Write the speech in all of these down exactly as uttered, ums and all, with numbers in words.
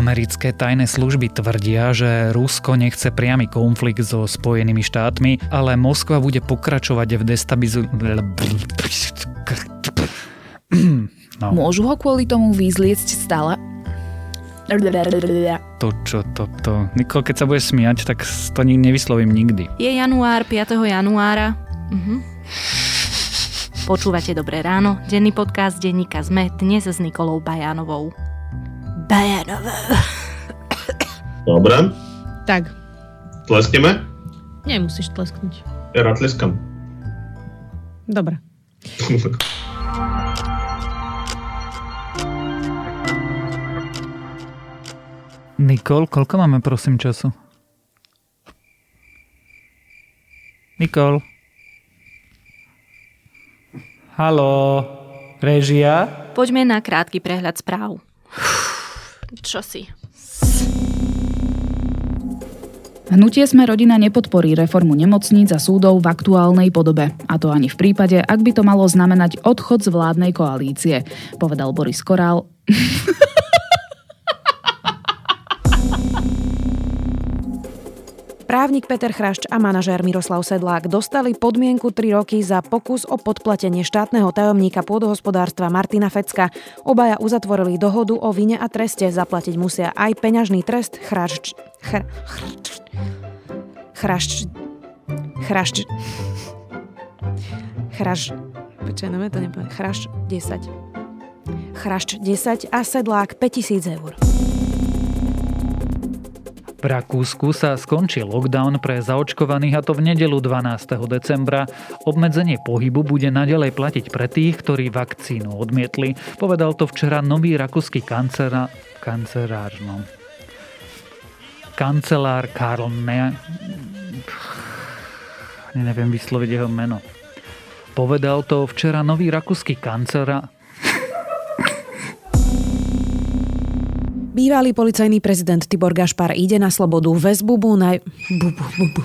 Americké tajné služby tvrdia, že Rusko nechce priamy konflikt so Spojenými štátmi, ale Moskva bude pokračovať v destabilizu... No. Môžu ho kvôli tomu vyzliecť stále? To čo, to, to... Nikol, keď sa budeš smiať, tak to nevyslovím nikdy. Je január, piateho januára. Mhm. Počúvate Dobré ráno, denný podcast denníka SME, dnes s Nikolou Bajánovou. Bajánová. Dobre. Tak. Tleskneme? Nemusíš tlesknúť. Ja rád tleskam. Dobre. Nikol, koľko máme prosím času? Nikol? Haló, režia? Poďme na krátky prehľad správ. Čo si? Hnutie Sme rodina nepodporí reformu nemocníc a súdov v aktuálnej podobe. A to ani v prípade, ak by to malo znamenať odchod z vládnej koalície, povedal Boris Korál. Právnik Peter Hrašč a manažér Miroslav Sedlák dostali podmienku tri roky za pokus o podplatenie štátneho tajomníka pôdohospodárstva Martina Fecka. Obaja uzatvorili dohodu o vine a treste. Zaplatiť musia aj peňažný trest. Hrašč... Hr... Hrašč... Hrašč... Hrašč... Počkaj, no to nepoviem. Hrašč desať. Hrašč desať a Sedlák päťtisíc eur. V Rakúsku sa skončil lockdown pre zaočkovaných, a to v nedeľu dvanásteho decembra. Obmedzenie pohybu bude naďalej platiť pre tých, ktorí vakcínu odmietli. Povedal to včera nový rakúsky kancera, kancerár, no. kancelár Karl Ne... Neviem vysloviť jeho meno. Povedal to včera nový rakúsky kancelár... Bývalý policajný prezident Tibor Gašpar ide na slobodu bez bubu na... Bubu, bubu.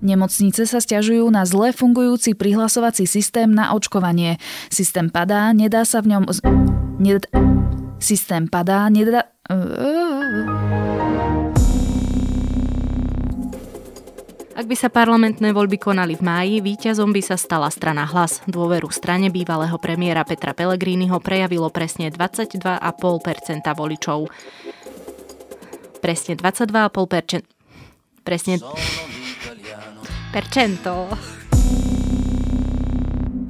Nemocnice sa sťažujú na zle fungujúci prihlasovací systém na očkovanie. Systém padá, nedá sa v ňom... Ned... Systém padá, nedá... Ak by sa parlamentné voľby konali v máji, víťazom by sa stala strana Hlas. Dôveru strane bývalého premiéra Petra Pellegriniho prejavilo presne dvadsaťdva celá päť percenta voličov. Presne dvadsaťdva celá päť percenta. Presne... Percento.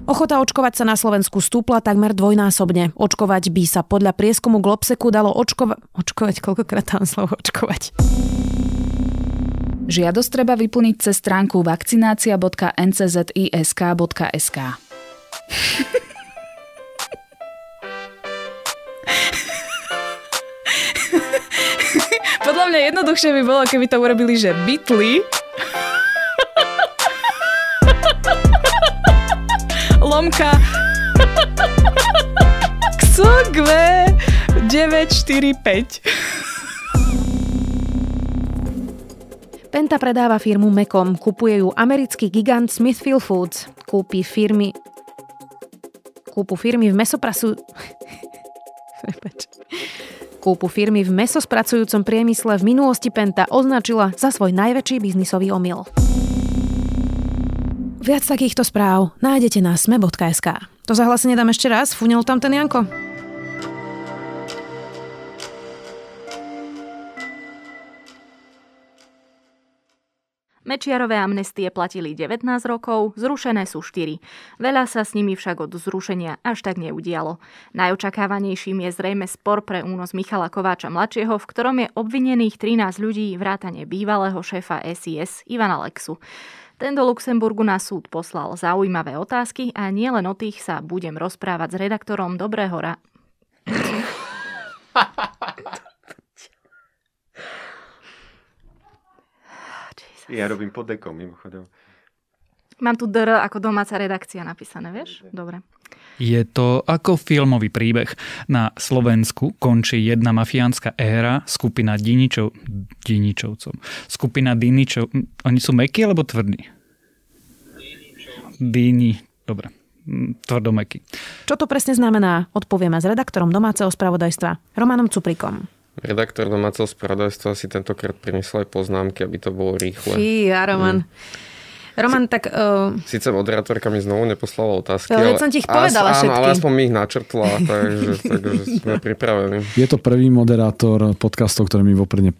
Ochota očkovať sa na Slovensku stúpla takmer dvojnásobne. Očkovať by sa podľa prieskumu Globseku dalo očkovať... Očkovať, koľkokrát tam slovo očkovať? Žiadosť treba vyplniť cez stránku vakcinácia bodka en cé zet í es ká bodka es ká. Podľa mňa jednoduchšie by bolo, keby to urobili, že bitly lomka ksogve deväť štyri päť. Penta predáva firmu Mekom, kupuje ju americký gigant Smithfield Foods. Kúpi firmy... Kúpu firmy v mesoprasu... Kúpu firmy v mesospracujúcom priemysle v minulosti Penta označila za svoj najväčší biznisový omyl. Viac takýchto správ nájdete na es em e bodka es ká. To zahlasenie dám ešte raz, fúňal tam ten Janko. Mečiarové amnestie platili devätnásť rokov, zrušené sú štyri. Veľa sa s nimi však od zrušenia až tak neudialo. Najočakávanejším je zrejme spor pre únos Michala Kováča mladšieho, v ktorom je obvinených trinásť ľudí vrátane bývalého šéfa es í es Ivana Lexu. Ten do Luxemburgu na súd poslal zaujímavé otázky a nielen o tých sa budem rozprávať s redaktorom Dobrého rána. Ja robím pod dekom, mimochodom. Mám tu dr ako domáca redakcia napísané, vieš? Dobre. Je to ako filmový príbeh. Na Slovensku končí jedna mafiánska éra, skupina Diničov... Diničovcov. Skupina Diničov... Oni sú mäkkí alebo tvrdí? Dini. Dobre. tvrdomeký. Čo to presne znamená? Odpovieme s redaktorom domáceho spravodajstva Romanom Cuprikom. Redaktor domáceho spravodajstva si tentokrát priniesla aj poznámky, aby to bolo rýchle. Fíja, Roman. Mm. Roman, tak... Uh... Sice moderátorka mi znovu neposlala otázky, ale... som ti ich povedala as, všetky. Áno, ale aspoň mi ich načrtla, takže, takže sme pripravení. Je to prvý moderátor podcastov, ktorý mi vopredne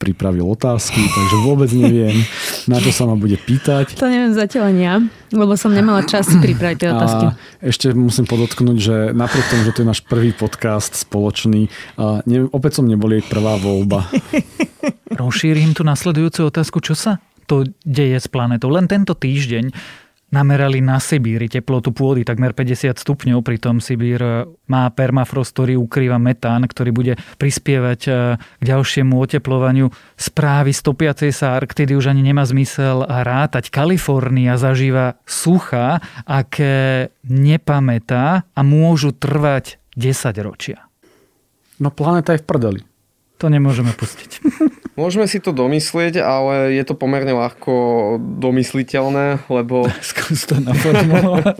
pripravil otázky, takže vôbec neviem, na čo sa ma bude pýtať. To neviem zatiaľ ani ja, lebo som nemala čas pripraviť tie otázky. A ešte musím podotknúť, že napriek tomu, že to je náš prvý podcast spoločný, a ne, opäť som nebol jej prvá voľba. Rozšírim tu nasledujúcu otázku, čo sa to deje s planetou. Len tento týždeň namerali na Sibíri teplotu pôdy takmer päťdesiat stupňov, pritom Sibír má permafrost, ktorý ukrýva metán, ktorý bude prispievať k ďalšiemu oteplovaniu. Správy stopiacej sa Arktidy už ani nemá zmysel rátať. Kalifornia zažíva suchá, aké nepamätá a môžu trvať desaťročia. No planéta je v prdeli. To nemôžeme pustiť. Môžeme si to domyslieť, ale je to pomerne ľahko domysliteľné, lebo... Skús to naformulovať.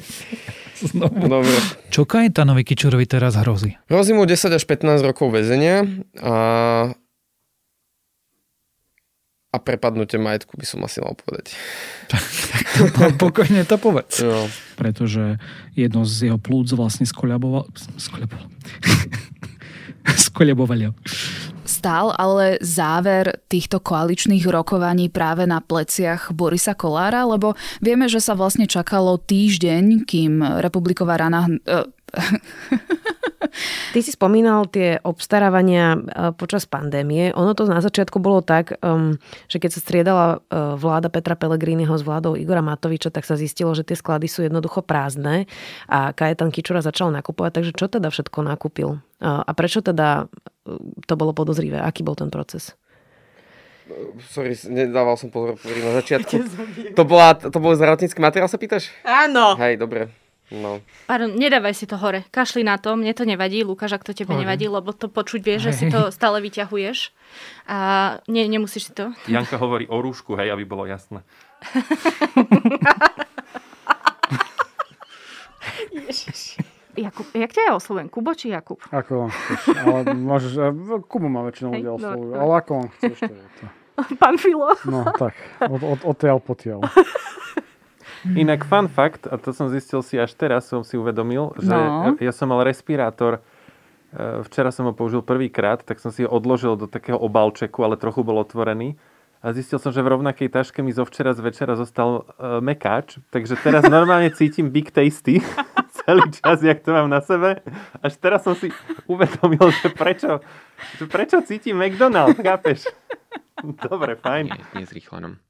Dobre. Čo Kajetanovi Kičurovi teraz hrozí? Hrozí mu desať až pätnásť rokov väzenia a... a prepadnutie majetku by som asi mal povedať. Pokojne to povedz. Jo. Pretože jedno z jeho plúc vlastne skoľabovalo... Skoľabovalo. Skoľabovalo. Stál ale záver týchto koaličných rokovaní práve na pleciach Borisa Kolára, lebo vieme, že sa vlastne čakalo týždeň, kým republiková rana... Ty si spomínal tie obstarávania počas pandémie. Ono to na začiatku bolo tak, že keď sa striedala vláda Petra Pellegriniho s vládou Igora Matoviča, tak sa zistilo, že tie sklady sú jednoducho prázdne a Kajetan Kičura začal nakupovať. Takže čo teda všetko nakúpil? A prečo teda to bolo podozrivé? Aký bol ten proces? Sorry, nedával som pozor na začiatku. To, bola, to bol zdravotnícky materiál, sa pýtaš? Áno. Hej, dobre. No. Pardon, nedávaj si to hore. Kašli na to, mne to nevadí. Lukáš, ak to tebe okay. nevadí, lebo to počuť vieš, že si to stále vyťahuješ. A ne, nemusíš si to. Janka hovorí o rúšku, hej, aby bolo jasné. Ježiš. Jakub, jak ťa ja oslovujem? Kubo či Jakub? Ako on chceš, ale môžeš, Kubu ma väčšinou ľudia oslovujú, ale ako on chceš, to je to. Pán Filo. No tak, od, od, odtiaľ potiaľ. Inak fun fact, a to som zistil si až teraz, som si uvedomil, že no. ja som mal respirátor, včera som ho použil prvýkrát, tak som si ho odložil do takého obalčeku, ale trochu bol otvorený. A zistil som, že v rovnakej taške mi zo včera z večera zostal e, mekáč, takže teraz normálne cítim Big Tasty celý čas, jak to mám na sebe. Až teraz som si uvedomil, že prečo, že prečo cítim McDonald's, chápeš? Dobre, fajn. Nie, nie zrýchlenom.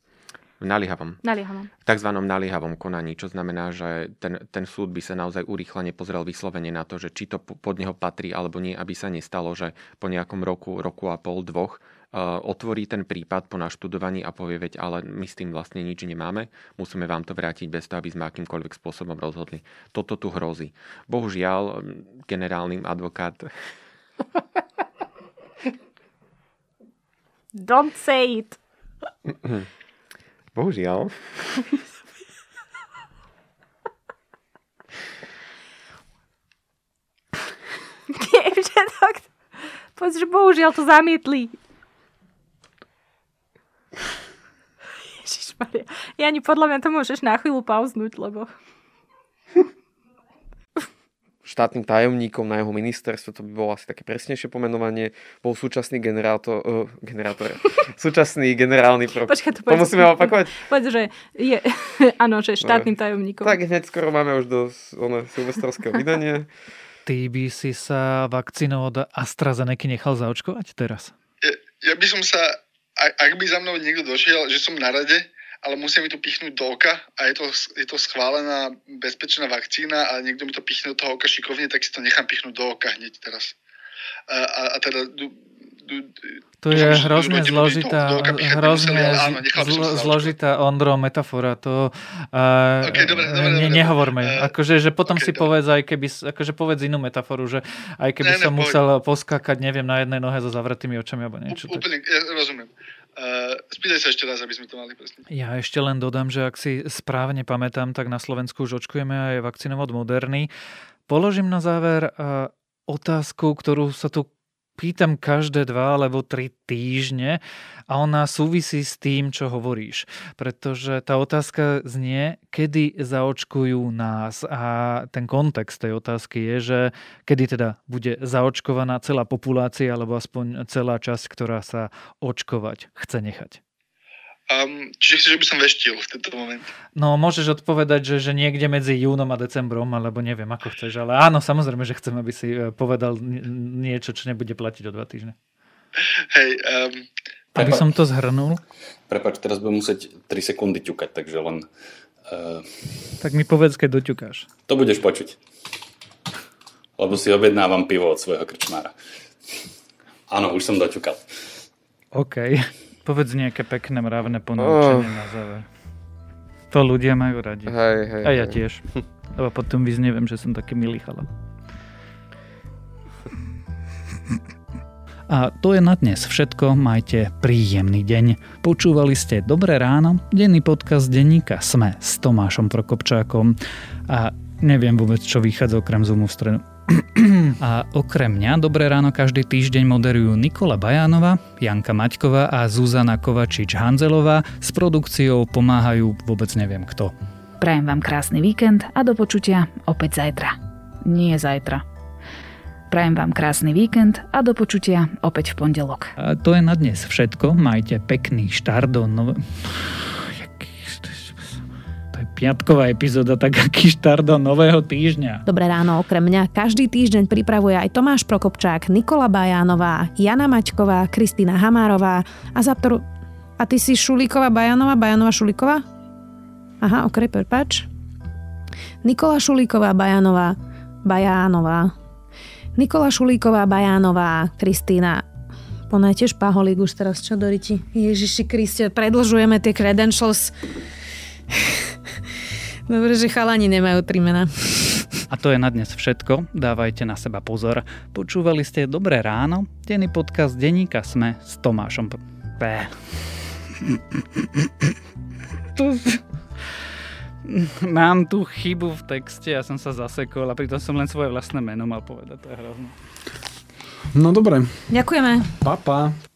V naliehavom. Naliehavom. V takzvanom naliehavom konaní, čo znamená, že ten, ten súd by sa naozaj urýchlene pozrel vyslovene na to, že či to pod neho patrí alebo nie, aby sa nestalo, že po nejakom roku, roku a pol, dvoch uh, otvorí ten prípad po naštudovaní a povie, veď, ale my s tým vlastne nič nemáme, musíme vám to vrátiť bez toho, aby sme akýmkoľvek spôsobom rozhodli. Toto tu hrozí. Bohužiaľ, generálnym advokát... Don't say it! Bohužiaľ. Nie, že tak... Povedz, že bohužiaľ to zamietli. Ježišmaria. Jani, podľa mňa to môžeš na chvíľu pauznúť, lebo... Štátnym tajomníkom na jeho ministerstve, to by bolo asi také presnejšie pomenovanie, bol súčasný generátor, uh, generátor, súčasný generálny prokurátor. Počkaj, to, to musíme opakovať. Poď, že je, áno, že štátnym tajomníkom. Tak hneď skoro máme už do ono, silvestrovského vydania. Ty by si sa vakcínou od AstraZeneca nechal zaočkovať teraz? Ja, ja by som sa, ak by za mnou niekto došiel, že som na rade, ale musia mi to pichnúť do oka a je to, je to schválená bezpečná vakcína a niekto mi to pichne do toho oka šikovne, tak si to nechám pichnúť do oka hneď teraz. A, a, a teda... Du, du, to je som, hrozne že, zložitá, do, do pichať, hrozne museli, áno, zlo, zložitá Ondro metafora. To uh, okay, dobre, dobre, ne, dobre, nehovorme. Uh, akože, že potom okay, si dobre. Povedz aj keby, akože povedz inú metaforu, že aj keby ne, som ne, musel poviem. Poskákať, neviem, na jednej nohe so zavretými očami alebo niečo. U, úplne, ja rozumiem. Spýtaj sa ešte raz, aby sme to mali presne. Ja ešte len dodám, že ak si správne pamätám, tak na Slovensku už očkujeme aj vakcínou od Moderny. Položím na záver otázku, ktorú sa tu pýtam každé dva alebo tri týždne a ona súvisí s tým, čo hovoríš. Pretože tá otázka znie, kedy zaočkujú nás. A ten kontext tej otázky je, že kedy teda bude zaočkovaná celá populácia alebo aspoň celá časť, ktorá sa očkovať chce nechať. Um, čiže chceš, že by som veštil v tento moment? No, môžeš odpovedať, že, že niekde medzi júnom a decembrom, alebo neviem, ako chceš, ale áno, samozrejme, že chcem, aby si povedal niečo, čo nebude platiť o dva týždne. Hej, um, aby prepač, som to zhrnul. Prepač, teraz budem musieť tri sekundy ťukať, takže len... Uh, tak mi povedz, keď doťukáš. To budeš počuť. Lebo si objednávam pivo od svojho krčmára. Áno, už som doťukal. OK. Povedz nejaké pekné mravné ponaučenie oh. na záver. To ľudia majú radi. Hej, hej, a ja hej. tiež. Lebo potom vyznieviem, že som taký milý chalán. A to je na dnes všetko. Majte príjemný deň. Počúvali ste Dobré ráno, denný podcast denníka Sme s Tomášom Prokopčákom. A neviem vôbec, čo vychádza okrem Zoomu v stredu. A okrem mňa Dobré ráno každý týždeň moderujú Nikola Bajánová, Janka Maťková a Zuzana Kovačič-Handzelová. S produkciou pomáhajú vôbec neviem kto. Prajem vám krásny víkend a do počutia opäť zajtra. Nie zajtra. Prajem vám krásny víkend a do počutia opäť v pondelok. A to je na dnes všetko. Majte pekný štart do nové... piatková epizóda, tak aký štart do nového týždňa. Dobré ráno okrem mňa každý týždeň pripravuje aj Tomáš Prokopčák, Nikola Bajánová, Jana Maťková, Kristýna Hamárová a Zaptoru... A ty si Šulíková Bajánová, Bajánová Šulíková? Aha, okrej, prepáč. Nikola Šulíková Bajánová, Bajánová. Nikola Šulíková Bajánová, Kristýna... Ponajte špaholík už teraz, čo doriti? Ježiši Kriste, predlžujeme tie credentials... Dobre, že chalani nemajú tri mená. A to je na dnes všetko. Dávajte na seba pozor. Počúvali ste Dobré ráno, denný podcast denníka Sme s Tomášom... Bé. To... Mám tú chybu v texte, ja som sa zasekol a pritom som len svoje vlastné meno mal povedať. To je hrozné. No dobre. Ďakujeme. Pa, pa.